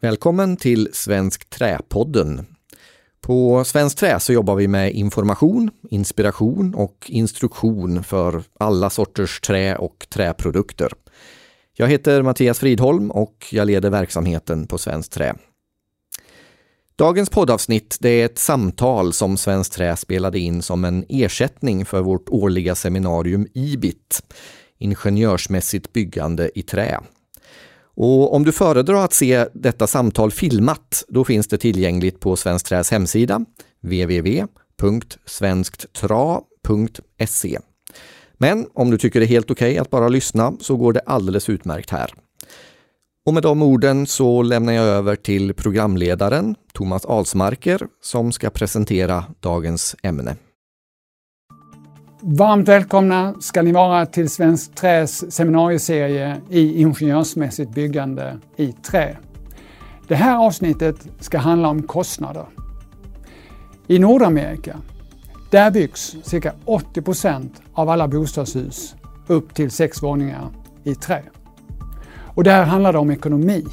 Välkommen till Svensk Träpodden. På Svensk Trä så jobbar vi med information, inspiration och instruktion för alla sorters trä och träprodukter. Jag heter Mattias Fridholm och jag leder verksamheten på Svensk Trä. Dagens poddavsnitt det är ett samtal som Svensk Trä spelade in som en ersättning för vårt årliga seminarium IBIT, ingenjörsmässigt byggande i trä. Och om du föredrar att se detta samtal filmat, då finns det tillgängligt på Svensk Träs hemsida www.svenskttra.se. Men om du tycker det är helt okej att bara lyssna så går det alldeles utmärkt här. Och med de orden så lämnar jag över till programledaren Tomas Alsmarker som ska presentera dagens ämne. Varmt välkomna ska ni vara till Svensk Träs seminarieserie i ingenjörsmässigt byggande i trä. Det här avsnittet ska handla om kostnader. I Nordamerika, där byggs cirka 80% av alla bostadshus upp till 6 våningar i trä. Och där handlar det om ekonomi.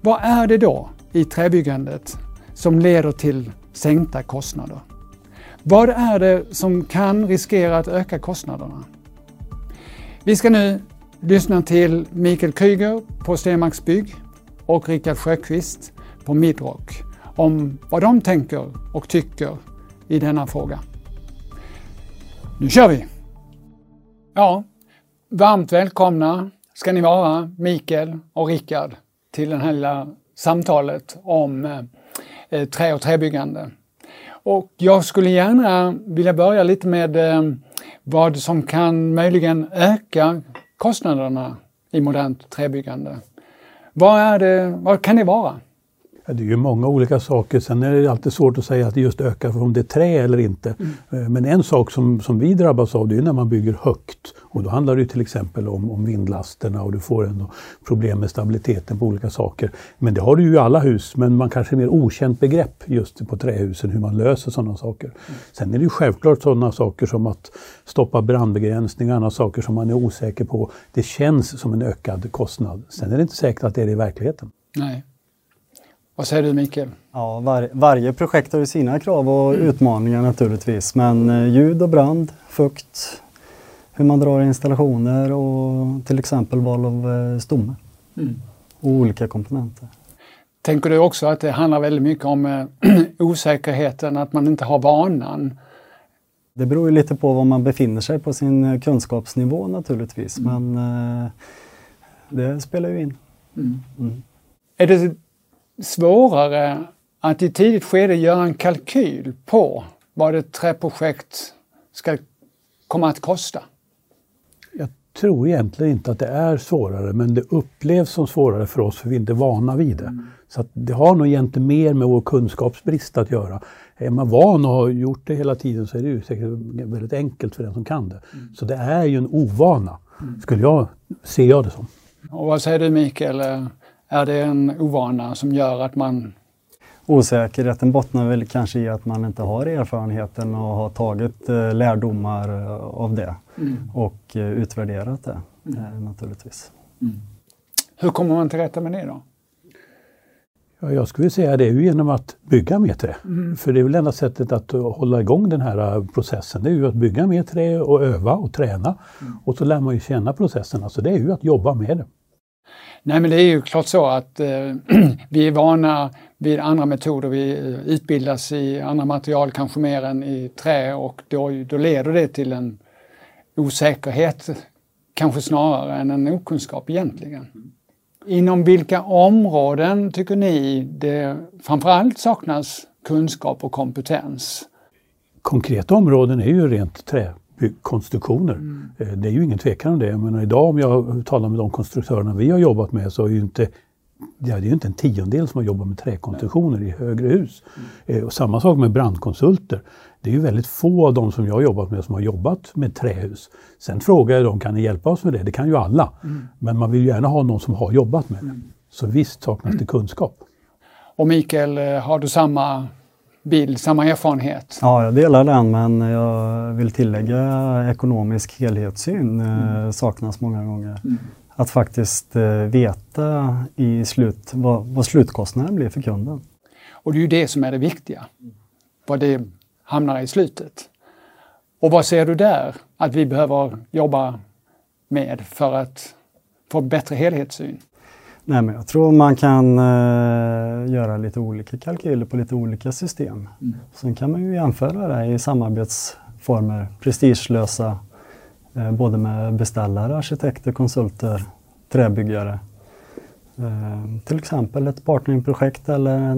Vad är det då i träbyggandet som leder till sänkta kostnader? Vad är det som kan riskera att öka kostnaderna? Vi ska nu lyssna till Mikael Krüger på Stenmarks Bygg och Rikard Sjöqvist på Midroc om vad de tänker och tycker i denna fråga. Nu kör vi! Ja, varmt välkomna ska ni vara, Mikael och Rikard, till det här lilla samtalet om trä och träbyggande. Och jag skulle gärna vilja börja lite med vad som kan möjligen öka kostnaderna i modernt träbyggande. Vad kan det vara? Ja, det är ju många olika saker. Sen är det alltid svårt att säga att det just ökar om det är trä eller inte. Mm. Men en sak som vi drabbas av det är när man bygger högt. Och då handlar det till exempel om vindlasterna och du får ändå problem med stabiliteten på olika saker. Men det har du ju i alla hus, men man kanske är mer okänt begrepp just på trähusen, hur man löser sådana saker. Mm. Sen är det ju självklart sådana saker som att stoppa brandbegränsningar, andra saker som man är osäker på. Det känns som en ökad kostnad. Sen är det inte säkert att det är det i verkligheten. Nej. Vad säger du, Mikael? Ja, varje projekt har ju sina krav och utmaningar naturligtvis. Men ljud och brand, fukt, hur man drar installationer och till exempel val av stomme och olika komponenter. Tänker du också att det handlar väldigt mycket om osäkerheten, att man inte har vanan? Det beror ju lite på var man befinner sig på sin kunskapsnivå naturligtvis. Men det spelar ju in. Är det svårare att i tidigt skede göra en kalkyl på vad ett träprojekt ska komma att kosta? Jag tror egentligen inte att det är svårare, men det upplevs som svårare för oss för vi är inte vana vid det. Så att det har nog egentligen mer med vår kunskapsbrist att göra. Är man van och har gjort det hela tiden så är det ju säkert väldigt enkelt för den som kan det. Så det är ju en ovana, ser jag det som. Och vad säger du, Mikael? Är det en ovana som gör att man... Osäkerheten bottnar väl kanske i att man inte har erfarenheten och har tagit lärdomar av det och utvärderat det naturligtvis. Mm. Hur kommer man till rätta med det då? Ja, jag skulle säga det är ju genom att bygga med trä. För det är väl enda sättet att hålla igång den här processen. Det är ju att bygga med trä och öva och träna. Och så lär man ju känna processen. Alltså det är ju att jobba med det. Nej, men det är ju klart så att vi är vana vid andra metoder, vi utbildas i andra material kanske mer än i trä och då leder det till en osäkerhet kanske snarare än en okunskap egentligen. Inom vilka områden tycker ni det framförallt saknas kunskap och kompetens? Konkreta områden är ju rent trä. Konstruktioner. Det är ju ingen tvekan om det. Men idag om jag talar med de konstruktörerna vi har jobbat med så är ju inte det är ju inte en tiondel som har jobbat med träkonstruktioner i högre hus. Och samma sak med brandkonsulter. Det är ju väldigt få av de som jag har jobbat med som har jobbat med trähus. Sen frågar jag dem, kan ni hjälpa oss med det? Det kan ju alla. Men man vill ju gärna ha någon som har jobbat med det. Så visst saknas det kunskap. Och Mikael, har du samma erfarenhet? Ja, jag delar den, men jag vill tillägga ekonomisk helhetssyn saknas många gånger. att faktiskt veta i slut vad slutkostnaden blir för kunden. Och det är ju det som är det viktiga. Vad det hamnar i slutet. Och vad ser du där att vi behöver jobba med för att få bättre helhetssyn? Nej, men jag tror man kan göra lite olika kalkyler på lite olika system. Mm. Sen kan man ju jämföra det i samarbetsformer, prestigelösa, både med beställare, arkitekter, konsulter, träbyggare. Till exempel ett partnerprojekt eller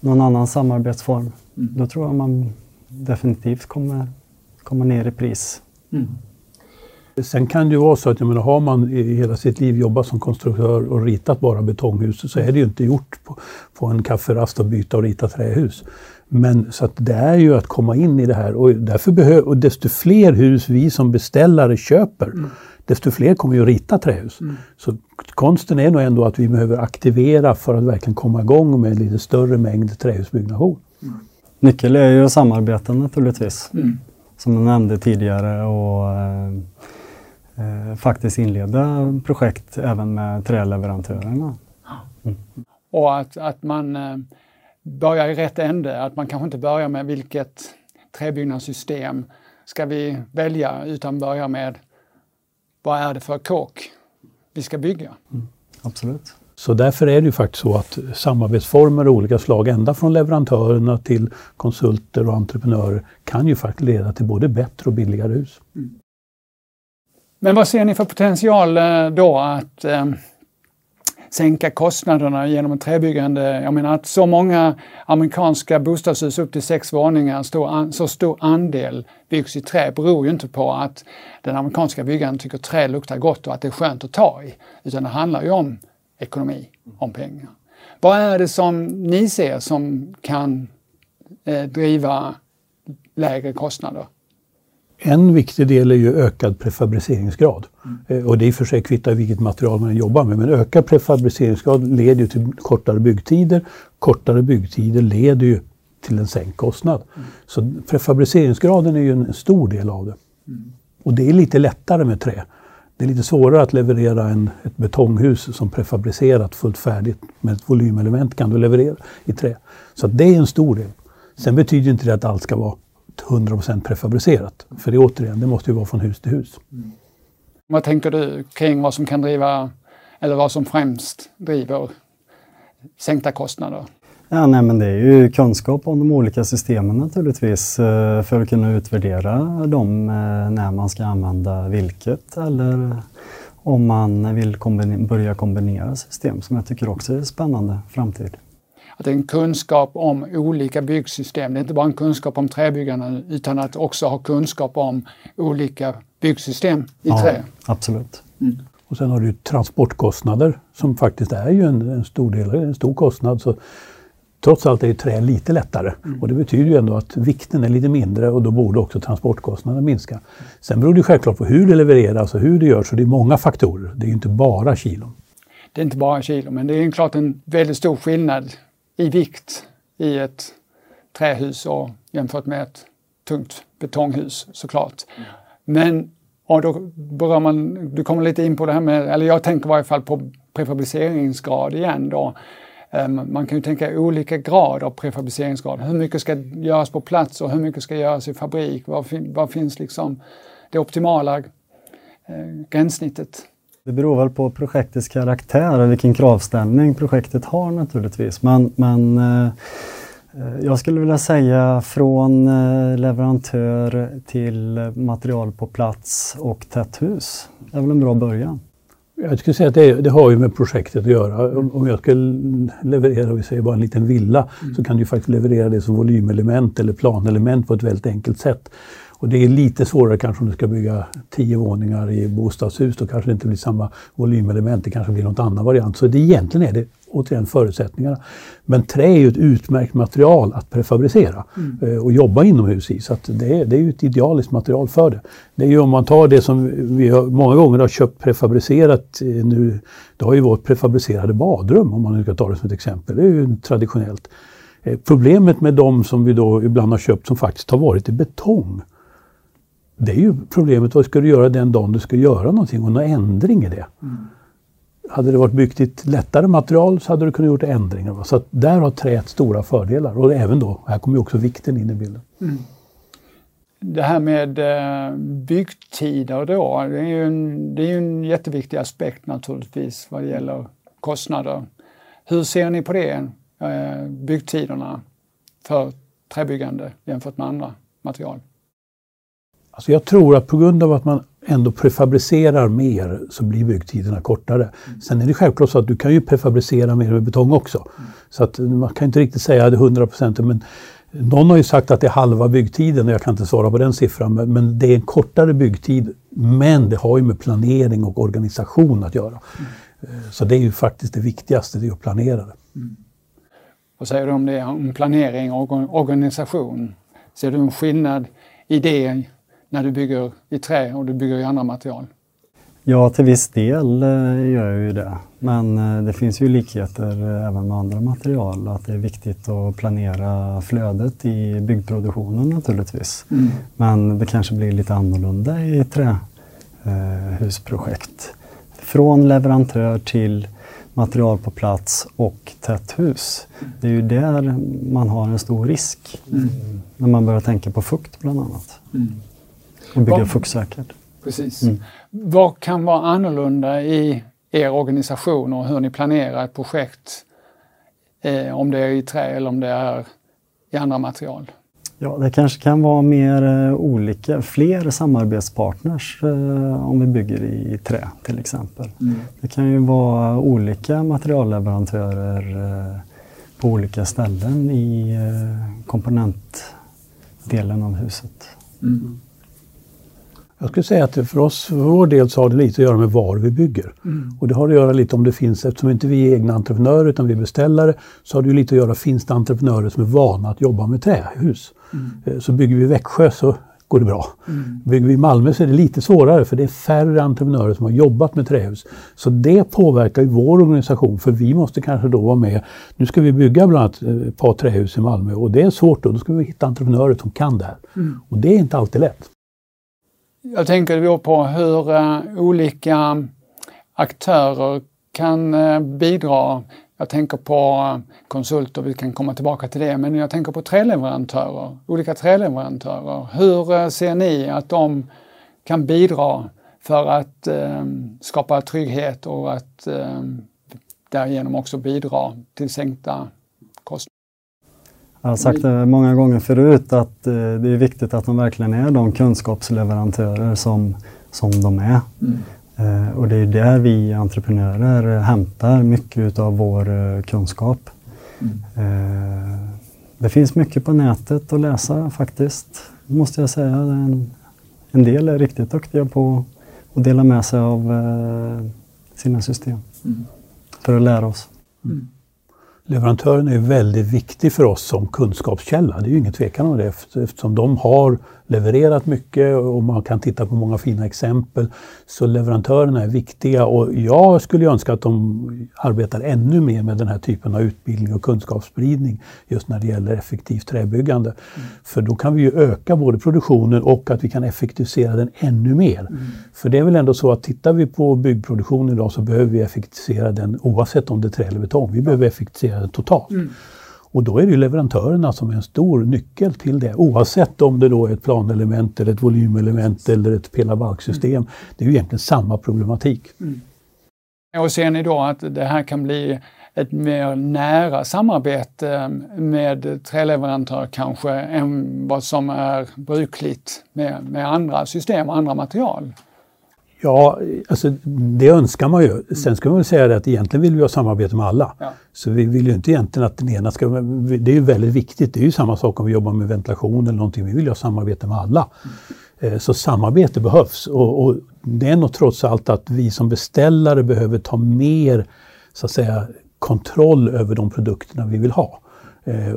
någon annan samarbetsform. Mm. Då tror jag man definitivt kommer komma ner i pris. Mm. Sen kan det ju vara så att har man i hela sitt liv jobbat som konstruktör och ritat bara betonghus, så är det ju inte gjort på en kafferast att byta och rita trähus. Men så att det är ju att komma in i det här, och därför och desto fler hus vi som beställare köper, desto fler kommer ju att rita trähus. Mm. Så konsten är nog ändå att vi behöver aktivera för att verkligen komma igång med en lite större mängd trähusbyggnation. Mm. Nyckel är ju samarbeten naturligtvis, som jag nämnde tidigare, och faktiskt inleda projekt även med träleverantörerna. Mm. Och att man börjar i rätt ände, att man kanske inte börjar med vilket träbyggnadssystem ska vi välja, utan börjar med vad är det för kåk vi ska bygga. Mm. Absolut. Så därför är det ju faktiskt så att samarbetsformer av olika slag, ända från leverantörerna till konsulter och entreprenörer, kan ju faktiskt leda till både bättre och billigare hus. Mm. Men vad ser ni för potential då att sänka kostnaderna genom träbyggande? Jag menar att så många amerikanska bostadshus upp till 6 våningar, så stor andel byggs i trä, beror ju inte på att den amerikanska byggaren tycker trä luktar gott och att det är skönt att ta i. Utan det handlar ju om ekonomi, om pengar. Vad är det som ni ser som kan driva lägre kostnader? En viktig del är ju ökad prefabriceringsgrad. Och det är för sig kvittar vilket material man jobbar med. Men ökad prefabriceringsgrad leder ju till kortare byggtider. Kortare byggtider leder ju till en sänkt kostnad. Så prefabriceringsgraden är ju en stor del av det. Och det är lite lättare med trä. Det är lite svårare att leverera ett betonghus som prefabricerat fullt färdigt. Med ett volymelement kan du leverera i trä. Så att det är en stor del. Sen betyder inte det att allt ska vara 100% prefabricerat. För det återigen, det måste ju vara från hus till hus. Mm. Vad tänker du kring vad som kan driva, eller vad som främst driver sänkta kostnader? Ja, nej, men det är ju kunskap om de olika systemen naturligtvis, för att kunna utvärdera dem när man ska använda vilket, eller om man vill börja kombinera system, som jag tycker också är spännande framtid. Att det är en kunskap om olika byggsystem. Det är inte bara en kunskap om träbyggarna, utan att också ha kunskap om olika byggsystem i trä. Absolut. Mm. Och sen har du transportkostnader som faktiskt är ju en stor del, en stor kostnad. Så trots allt är ju trä lite lättare. Mm. Och det betyder ju ändå att vikten är lite mindre, och då borde också transportkostnaderna minska. Sen beror det självklart på hur det levereras och hur det görs. Så det är många faktorer. Det är ju inte bara kilon. Det är inte bara kilon, men det är ju klart en väldigt stor skillnad i vikt i ett trähus och jämfört med ett tungt betonghus, såklart. Men och då börjar man, du kommer lite in på det här med, eller jag tänker i varje fall på prefabriceringsgrad igen då. Man kan ju tänka olika grad av prefabriceringsgrad. Hur mycket ska göras på plats och hur mycket ska göras i fabrik? Vad finns liksom det optimala gränssnittet? Det beror väl på projektets karaktär och vilken kravställning projektet har naturligtvis. Men jag skulle vilja säga från leverantör till material på plats och tätt hus. Det är väl en bra början. Jag skulle säga att det har ju med projektet att göra. Om jag ska leverera, vi säger bara en liten villa, så kan du faktiskt leverera det som volymelement eller planelement på ett väldigt enkelt sätt. Och det är lite svårare kanske om du ska bygga 10 våningar i bostadshus. Då kanske det inte blir samma volymelement, det kanske blir något annan variant. Så det egentligen är det återigen förutsättningarna. Men trä är ju ett utmärkt material att prefabricera och jobba inomhus i. Så att det är ju ett idealiskt material för det. Det är ju om man tar det som vi har, många gånger har köpt prefabricerat nu. Det har ju varit prefabricerade badrum, om man nu ska ta det som ett exempel. Det är ju traditionellt. Problemet med de som vi då ibland har köpt som faktiskt har varit i betong. Det är ju problemet, vad ska du göra den dagen du ska göra någonting och någon ändring i det. Mm. Hade det varit byggt i ett lättare material så hade du kunnat gjort ändringar. Va? Så att där har träet stora fördelar och även då, här kommer ju också vikten in i bilden. Mm. Det här med byggtider då, det är ju en jätteviktig aspekt naturligtvis vad det gäller kostnader. Hur ser ni på det, byggtiderna för träbyggande jämfört med andra material? Alltså jag tror att på grund av att man ändå prefabricerar mer så blir byggtiderna kortare. Sen är det självklart så att du kan ju prefabricera mer med betong också. Så att man kan inte riktigt säga det 100%, men någon har ju sagt att det är halva byggtiden och jag kan inte svara på den siffran. Men det är en kortare byggtid, men det har ju med planering och organisation att göra. Så det är ju faktiskt det viktigaste, det är att planera det. Mm. Vad säger du om det, om planering och organisation? Ser du en skillnad i det när du bygger i trä och du bygger i andra material? Ja, till viss del gör jag ju det. Men det finns ju likheter även med andra material. Att det är viktigt att planera flödet i byggproduktionen naturligtvis. Mm. Men det kanske blir lite annorlunda i trähusprojekt. Från leverantör till material på plats och tätt hus. Det är ju där man har en stor risk. Mm. När man börjar tänka på fukt bland annat. Mm. Och bygga fuktsäkert. Precis. Mm. Vad kan vara annorlunda i er organisation och hur ni planerar ett projekt? Om det är i trä eller om det är i andra material? Ja, det kanske kan vara fler samarbetspartners om vi bygger i trä till exempel. Mm. Det kan ju vara olika materialleverantörer på olika ställen i komponentdelen av huset. Mm. Jag skulle säga att för vår del så har det lite att göra med var vi bygger. Mm. Och det har att göra lite om det finns, eftersom inte vi är egna entreprenörer utan vi är beställare, så har det ju lite att göra, finns det entreprenörer som är vana att jobba med trähus. Mm. Så bygger vi Växjö så går det bra. Mm. Bygger vi Malmö så är det lite svårare för det är färre entreprenörer som har jobbat med trähus. Så det påverkar ju vår organisation för vi måste kanske då vara med. Nu ska vi bygga bland annat ett par trähus i Malmö och det är svårt då ska vi hitta entreprenörer som kan det här. Mm. Och det är inte alltid lätt. Jag tänker då på hur olika aktörer kan bidra. Jag tänker på konsulter, vi kan komma tillbaka till det. Men jag tänker på träleverantörer, olika träleverantörer. Hur ser ni att de kan bidra för att skapa trygghet och att därigenom också bidra till sänkta kostnader? Jag har sagt det många gånger förut att det är viktigt att de verkligen är de kunskapsleverantörer som de är. Mm. Och det är där vi entreprenörer hämtar mycket av vår kunskap. Mm. Det finns mycket på nätet att läsa faktiskt, måste jag säga. En del är riktigt duktiga på att dela med sig av sina system för att lära oss. Mm. Leverantören är väldigt viktig för oss som kunskapskälla. Det är ju ingen tvekan om det eftersom de har levererat mycket och man kan titta på många fina exempel. Så leverantörerna är viktiga och jag skulle önska att de arbetar ännu mer med den här typen av utbildning och kunskapsspridning just när det gäller effektivt träbyggande. Mm. För då kan vi ju öka både produktionen och att vi kan effektivisera den ännu mer. Mm. För det är väl ändå så att tittar vi på byggproduktion idag så behöver vi effektivisera den oavsett om det är trä eller betong. Vi behöver effektivisera den totalt. Mm. Och då är det ju leverantörerna som är en stor nyckel till det. Oavsett om det då är ett planelement eller ett volymelement eller ett pelarbalksystem. Mm. Det är ju egentligen samma problematik. Mm. Och ser ni då att det här kan bli ett mer nära samarbete med träleverantörer kanske än vad som är brukligt med andra system och andra material? Ja, alltså det önskar man ju. Sen ska man väl säga det att egentligen vill vi ha samarbete med alla. Ja. Så vi vill ju inte egentligen att den ena ska... Det är ju väldigt viktigt. Det är ju samma sak om vi jobbar med ventilation eller någonting. Vi vill ju ha samarbete med alla. Mm. Så samarbete behövs. Och det är nog trots allt att vi som beställare behöver ta mer, så att säga, kontroll över de produkterna vi vill ha.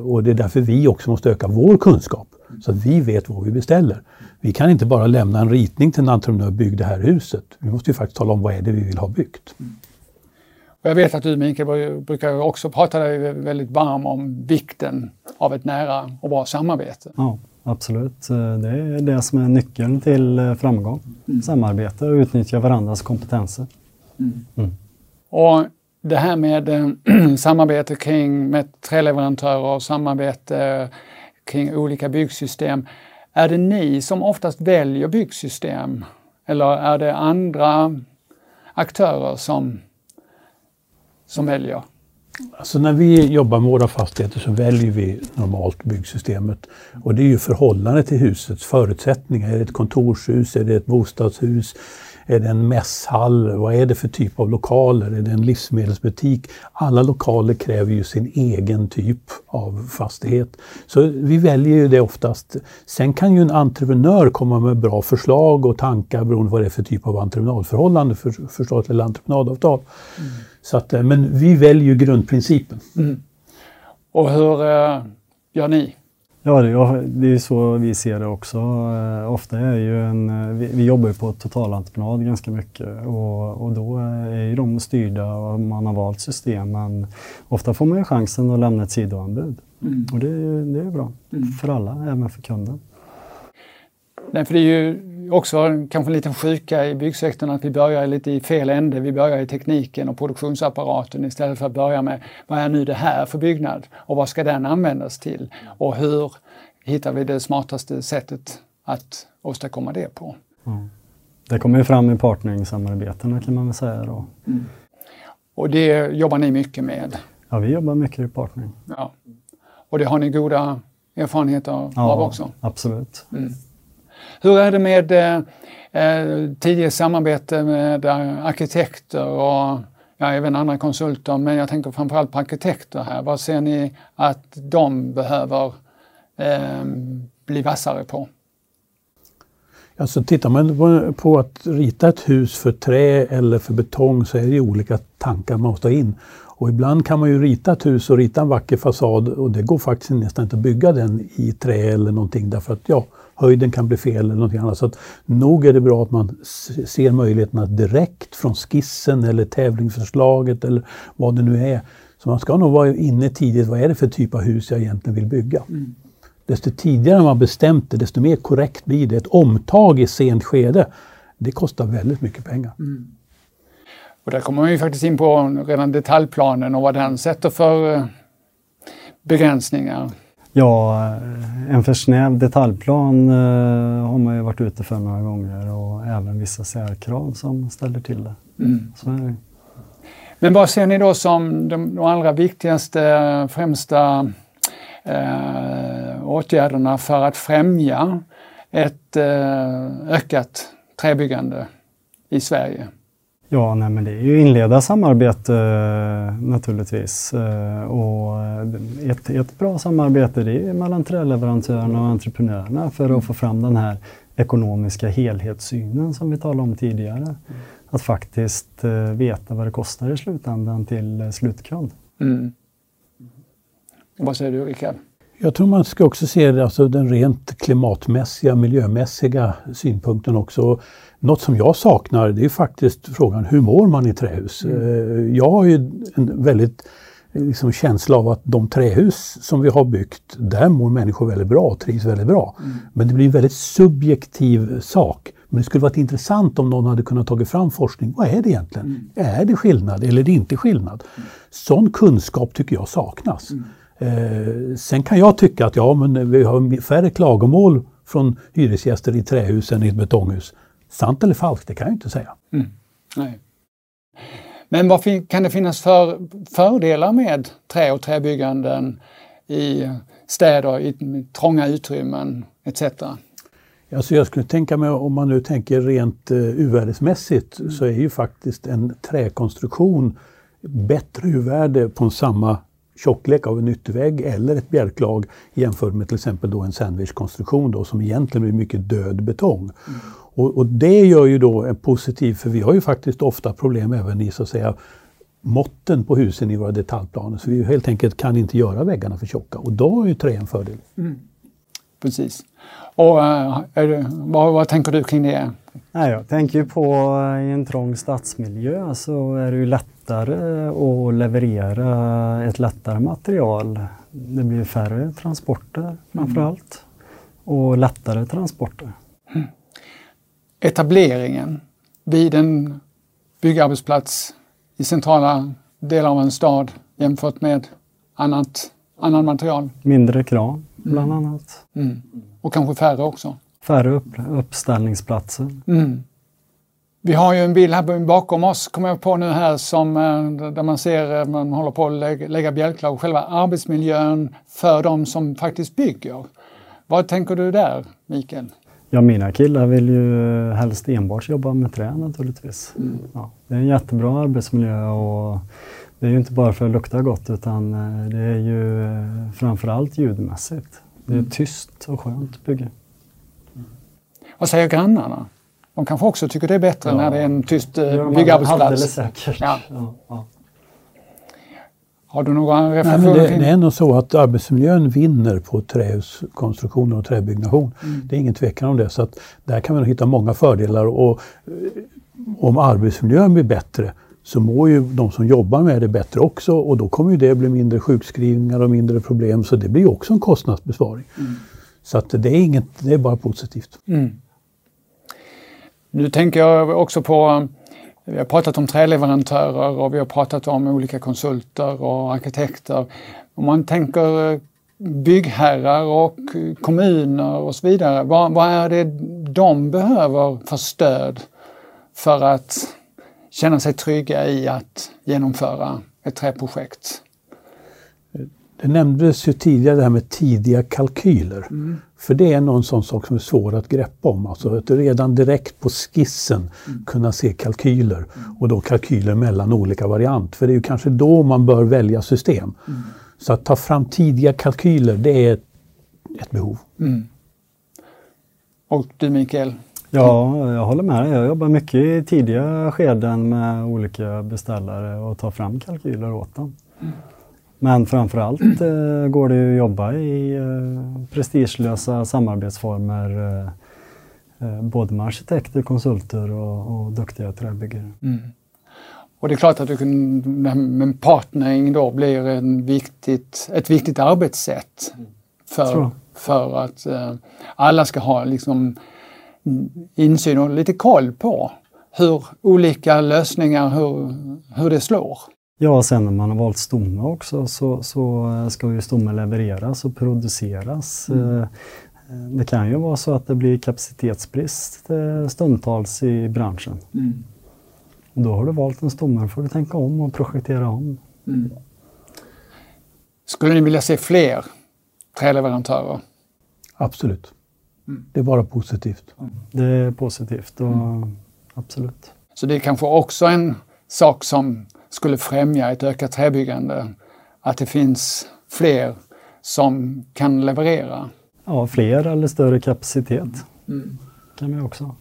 Och det är därför vi också måste öka vår kunskap. Så att vi vet vad vi beställer. Vi kan inte bara lämna en ritning till en entreprenör bygga det här huset. Vi måste ju faktiskt tala om vad är det vi vill ha byggt. Mm. Och jag vet att du, Mikael, brukar också prata väldigt varm om vikten av ett nära och bra samarbete. Ja, Absolut. Det är det som är nyckeln till framgång. Mm. Samarbete och utnyttja varandras kompetenser. Mm. Mm. Och det här med samarbete kring med träleverantörer och samarbete kring olika byggsystem. Är det ni som oftast väljer byggsystem? Eller är det andra aktörer som väljer? Alltså när vi jobbar med våra fastigheter så väljer vi normalt byggsystemet. Och det är ju förhållande till husets förutsättningar. Är det ett kontorshus? Är det ett bostadshus? Är det en mässhall? Vad är det för typ av lokaler? Är det en livsmedelsbutik? Alla lokaler kräver ju sin egen typ av fastighet. Så vi väljer ju det oftast. Sen kan ju en entreprenör komma med bra förslag och tankar beroende på vad det är för typ av entreprenadförhållande förstås, eller entreprenadavtal. Mm. Så att, men vi väljer ju grundprincipen. Mm. Och hur gör ni? Ja, det är så vi ser det också. Ofta är ju vi jobbar ju på totalentreprenad ganska mycket och då är ju de styrda och man har valt system. Men ofta får man ju chansen att lämna ett sidoanbud. Mm. Och det är bra för alla, även för kunden. Nej, för det är ju också kanske en liten sjuka i byggsektorn att vi börjar lite i fel ände. Vi börjar i tekniken och produktionsapparaten istället för att börja med vad är nu det här för byggnad och vad ska den användas till och hur hittar vi det smartaste sättet att åstadkomma det på. Mm. Det kommer ju fram i partneringssamarbetena kan man väl säga då. Mm. Och det jobbar ni mycket med? Ja, vi jobbar mycket i partnering. Ja. Och det har ni goda erfarenheter av också? Ja, absolut. Mm. Hur är det med tidigare samarbete med arkitekter och även andra konsulter, men jag tänker framförallt på arkitekter här. Vad ser ni att de behöver bli vassare på? Alltså tittar man på att rita ett hus för trä eller för betong så är det olika tankar man måste ha in. Och ibland kan man ju rita ett hus och rita en vacker fasad och det går faktiskt nästan inte att bygga den i trä eller någonting därför att höjden kan bli fel eller någonting annat. Så att nog är det bra att man ser möjligheterna direkt från skissen eller tävlingsförslaget eller vad det nu är. Så man ska nog vara inne tidigt, vad är det för typ av hus jag egentligen vill bygga? Mm. Desto tidigare man bestämt det, desto mer korrekt blir det. Ett omtag i sent skede, det kostar väldigt mycket pengar. Mm. Och där kommer man ju faktiskt in på redan detaljplanen och vad den sätter för begränsningar. Ja, en för snäv detaljplan har man ju varit ute för några gånger och även vissa särkrav som ställer till det. Mm. Så är det. Men vad ser ni då som de allra viktigaste, främsta åtgärderna för att främja ett ökat träbyggande i Sverige? Ja, nej, men det är ju inleda samarbete naturligtvis. Och ett bra samarbete det är mellan träleverantörerna och entreprenörerna för att få fram den här ekonomiska helhetssynen som vi talade om tidigare. Att faktiskt veta vad det kostar i slutändan till slutkund. Mm. Vad säger du, Rikard? Jag tror man ska också se den rent klimatmässiga, miljömässiga synpunkten också. Något som jag saknar det är faktiskt frågan hur mår man i trähus? Mm. Jag har ju en väldigt känsla av att de trähus som vi har byggt, där mår människor väldigt bra och trivs väldigt bra. Mm. Men det blir en väldigt subjektiv sak. Men det skulle varit intressant om någon hade kunnat ta fram forskning. Vad är det egentligen? Mm. Är det skillnad eller är det inte skillnad? Mm. Sån kunskap tycker jag saknas. Mm. Sen kan jag tycka att men vi har färre klagomål från hyresgäster i trähus än i ett betonghus. Sant eller falskt, det kan jag inte säga. Mm. Nej. Men vad kan det finnas för fördelar med trä och träbygganden i städer, i trånga utrymmen etc.? Alltså jag skulle tänka mig, om man nu tänker rent UR-mässigt, så är ju faktiskt en träkonstruktion bättre UR-värde på samma tjocklek av en yttervägg eller ett bjälklag jämfört med till exempel då en sandwichkonstruktion då, som egentligen blir mycket död betong. Mm. Och det gör ju då en positiv, för vi har ju faktiskt ofta problem även i så att säga måtten på husen i våra detaljplaner. Så vi helt enkelt kan inte göra väggarna för tjocka och då är ju trä en fördel. Mm. Precis. Och vad tänker du kring det? Nej, jag tänker på i en trång stadsmiljö så är det ju lättare att leverera ett lättare material. Det blir färre transporter framförallt. och lättare transporter. Mm. Etableringen vid en byggarbetsplats i centrala delar av en stad jämfört med annan material. Mindre kran bland annat. Mm. Och kanske färre också. Färre uppställningsplatser. Mm. Vi har ju en bild här bakom oss, kommer jag på nu här, där man ser att man håller på att lägga bjälklag. Själva arbetsmiljön för de som faktiskt bygger. Vad tänker du där, Mikael? Ja, mina killar vill ju helst enbart jobba med trä naturligtvis. Mm. Ja, det är en jättebra arbetsmiljö och det är ju inte bara för att lukta gott utan det är ju framförallt ljudmässigt. Det är tyst och skönt bygge. Mm. Vad säger grannarna? De kanske också tycker det är bättre när det är en tyst byggarbetsplats. Alldeles säkert. Ja. Ja, ja. Har du några reflektioner? Det är nog så att arbetsmiljön vinner på trähuskonstruktion och träbyggnation. Mm. Det är ingen tvekan om det. Så att där kan man hitta många fördelar. Och om arbetsmiljön blir bättre så mår ju de som jobbar med det bättre också. Och då kommer ju det bli mindre sjukskrivningar och mindre problem. Så det blir också en kostnadsbesparing. Mm. Så att det är bara positivt. Mm. Nu tänker jag också på, vi har pratat om träleverantörer och vi har pratat om olika konsulter och arkitekter. Om man tänker byggherrar och kommuner och så vidare, vad är det de behöver för stöd för att känna sig trygga i att genomföra ett träprojekt? Det nämndes ju tidigare det här med tidiga kalkyler. Mm. För det är någon sån sak som är svår att greppa om. Alltså att redan direkt på skissen kunna se kalkyler. Och då kalkyler mellan olika variant. För det är ju kanske då man bör välja system. Mm. Så att ta fram tidiga kalkyler, det är ett behov. Mm. Och du, Mikael? Ja, jag håller med dig. Jag jobbar mycket i tidiga skeden med olika beställare och tar fram kalkyler åt dem. Mm. Men framförallt går det ju att jobba i prestigelösa samarbetsformer både med arkitekter, konsulter och duktiga träbyggare. Mm. Och det är klart att en partnering då blir ett viktigt arbetssätt för att alla ska ha liksom insyn och lite koll på hur olika lösningar, hur det slår. Ja, sen när man har valt stomme också så ska ju stomme levereras och produceras. Mm. Det kan ju vara så att det blir kapacitetsbrist stundtals i branschen. Mm. Och då har du valt en stomme, får du tänka om och projektera om. Mm. Skulle ni vilja se fler träleverantörer? Absolut. Mm. Det är bara positivt. Mm. Det är positivt, och absolut. Så det är kanske också en sak som skulle främja ett ökat träbyggande, att det finns fler som kan leverera. Ja, fler eller större kapacitet kan vi också.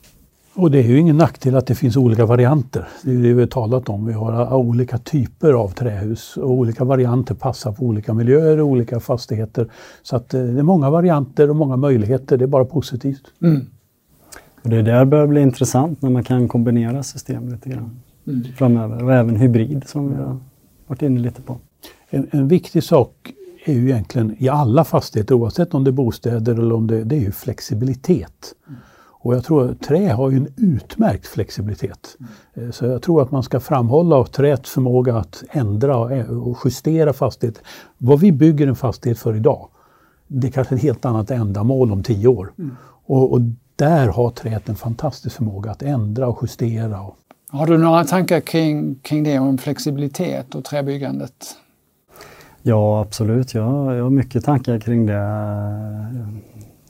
Och det är ju ingen nackdel att det finns olika varianter. Det är det vi har talat om. Vi har olika typer av trähus och olika varianter passar på olika miljöer och olika fastigheter. Så att det är många varianter och många möjligheter. Det är bara positivt. Mm. Och det där börjar bli intressant när man kan kombinera system lite grann. Framöver och även hybrid som vi har varit inne lite på. En viktig sak är ju egentligen i alla fastigheter oavsett om det är bostäder eller om det är ju flexibilitet. Och jag tror att trä har ju en utmärkt flexibilitet. Så jag tror att man ska framhålla träets förmåga att ändra och justera fastighet. Vad vi bygger en fastighet för idag, det är kanske ett helt annat ändamål om 10 år. Och där har träet en fantastisk förmåga att ändra och justera. Har du några tankar kring det om flexibilitet och träbyggandet? Ja, absolut. Jag har mycket tankar kring det.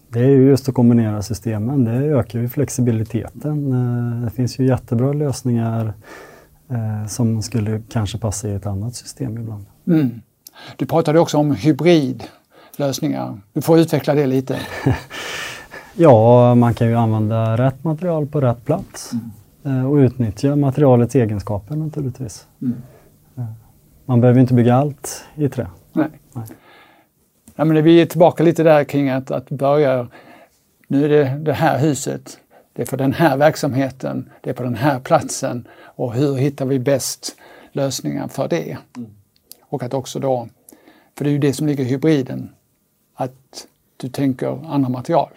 Det är ju just att kombinera systemen. Det ökar ju flexibiliteten. Det finns ju jättebra lösningar som skulle kanske passa i ett annat system ibland. Mm. Du pratade också om hybridlösningar. Du får utveckla det lite. Ja, man kan ju använda rätt material på rätt plats. Och utnyttja materialets egenskaper naturligtvis. Mm. Man behöver inte bygga allt i trä. Nej. Ja, men vi är tillbaka lite där kring att börja. Nu är det här huset. Det är för den här verksamheten. Det är på den här platsen. Och hur hittar vi bäst lösningar för det? Mm. Och att också då. För det är ju det som ligger i hybriden. Att du tänker andra material.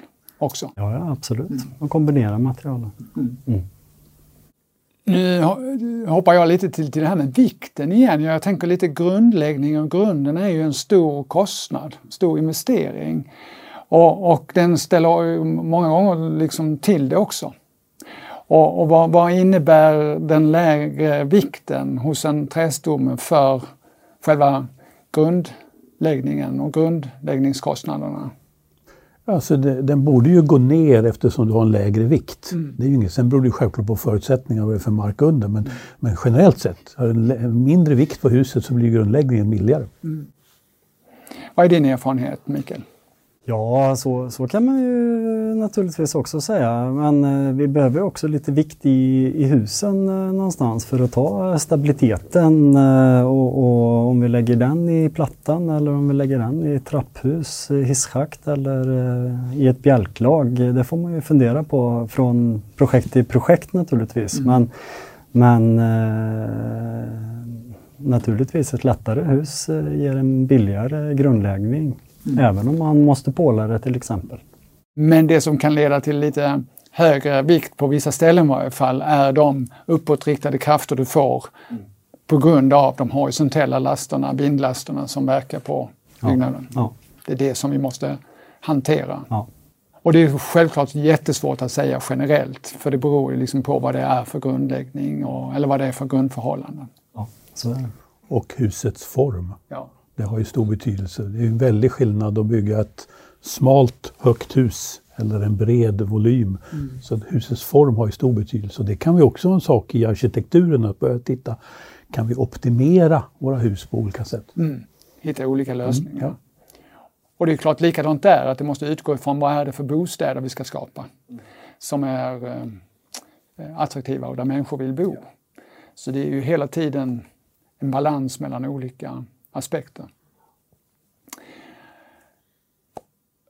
också. Ja, absolut. Och kombinera materialen. Nu hoppar jag lite till det här med vikten igen. Jag tänker lite grundläggning, och grunden är ju en stor kostnad, stor investering. Och den ställer många gånger liksom till det också. Och vad innebär den lägre vikten hos en trästomme för själva grundläggningen och grundläggningskostnaderna? Alltså den borde ju gå ner eftersom du har en lägre vikt. Det är ju inget. Sen beror det självklart på förutsättningar vad det är för mark under. Men generellt sett, har en mindre vikt på huset så blir grundläggningen billigare. Vad är din erfarenhet, Mikael? Ja, så kan man ju naturligtvis också säga. Men vi behöver också lite vikt i husen någonstans för att ta stabiliteten. Och om vi lägger den i plattan eller om vi lägger den i trapphus, hisschakt eller i ett bjälklag. Det får man ju fundera på från projekt till projekt naturligtvis. Men naturligtvis ett lättare hus ger en billigare grundläggning. Även om man måste påla det till exempel. Men det som kan leda till lite högre vikt på vissa ställen i varje fall är de uppåtriktade krafter du får på grund av de horisontella lasterna, bindlasterna som verkar på byggnaden. Ja. Det är det som vi måste hantera. Ja. Och det är självklart jättesvårt att säga generellt, för det beror ju liksom på vad det är för grundläggning eller vad det är för grundförhållanden. Ja, så är det. Och husets form. Ja. Det har ju stor betydelse. Det är en väldig skillnad att bygga ett smalt, högt hus eller en bred volym. Så husets form har ju stor betydelse. Och det kan vi också ha en sak i arkitekturen att börja titta. Kan vi optimera våra hus på olika sätt? Hitta olika lösningar. Ja. Och det är klart likadant där att det måste utgå ifrån vad är det för bostäder vi ska skapa. Som är attraktiva och där människor vill bo. Ja. Så det är ju hela tiden en balans mellan olika aspekter.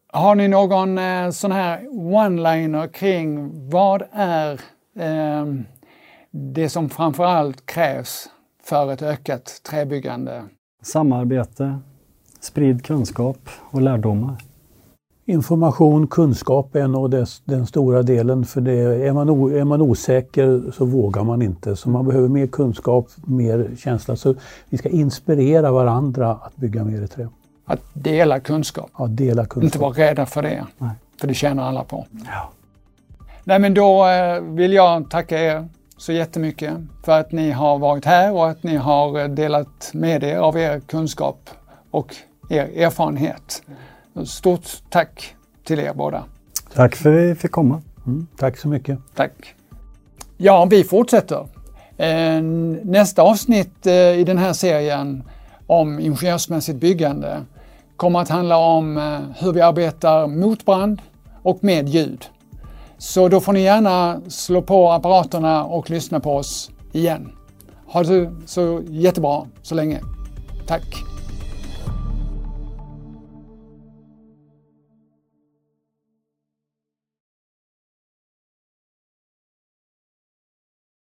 Har ni någon sån här one-liner kring vad är det som framförallt krävs för ett ökat träbyggande? Samarbete, sprid kunskap och lärdomar. Information, kunskap är nog den stora delen, för det är man osäker så vågar man inte. Så man behöver mer kunskap, mer känsla. Så vi ska inspirera varandra att bygga mer i trä. Att dela kunskap. Ja, dela kunskap. Inte vara rädda för det. Nej. För det tjänar alla på. Ja. Nej, men då vill jag tacka er så jättemycket för att ni har varit här och att ni har delat med er av er kunskap och er erfarenhet. Stort tack till er båda. Tack för att vi fick komma. Tack så mycket. Tack. Ja, vi fortsätter. Nästa avsnitt i den här serien om ingenjörsmässigt byggande kommer att handla om hur vi arbetar mot brand och med ljud. Så då får ni gärna slå på apparaterna och lyssna på oss igen. Ha det så jättebra så länge. Tack.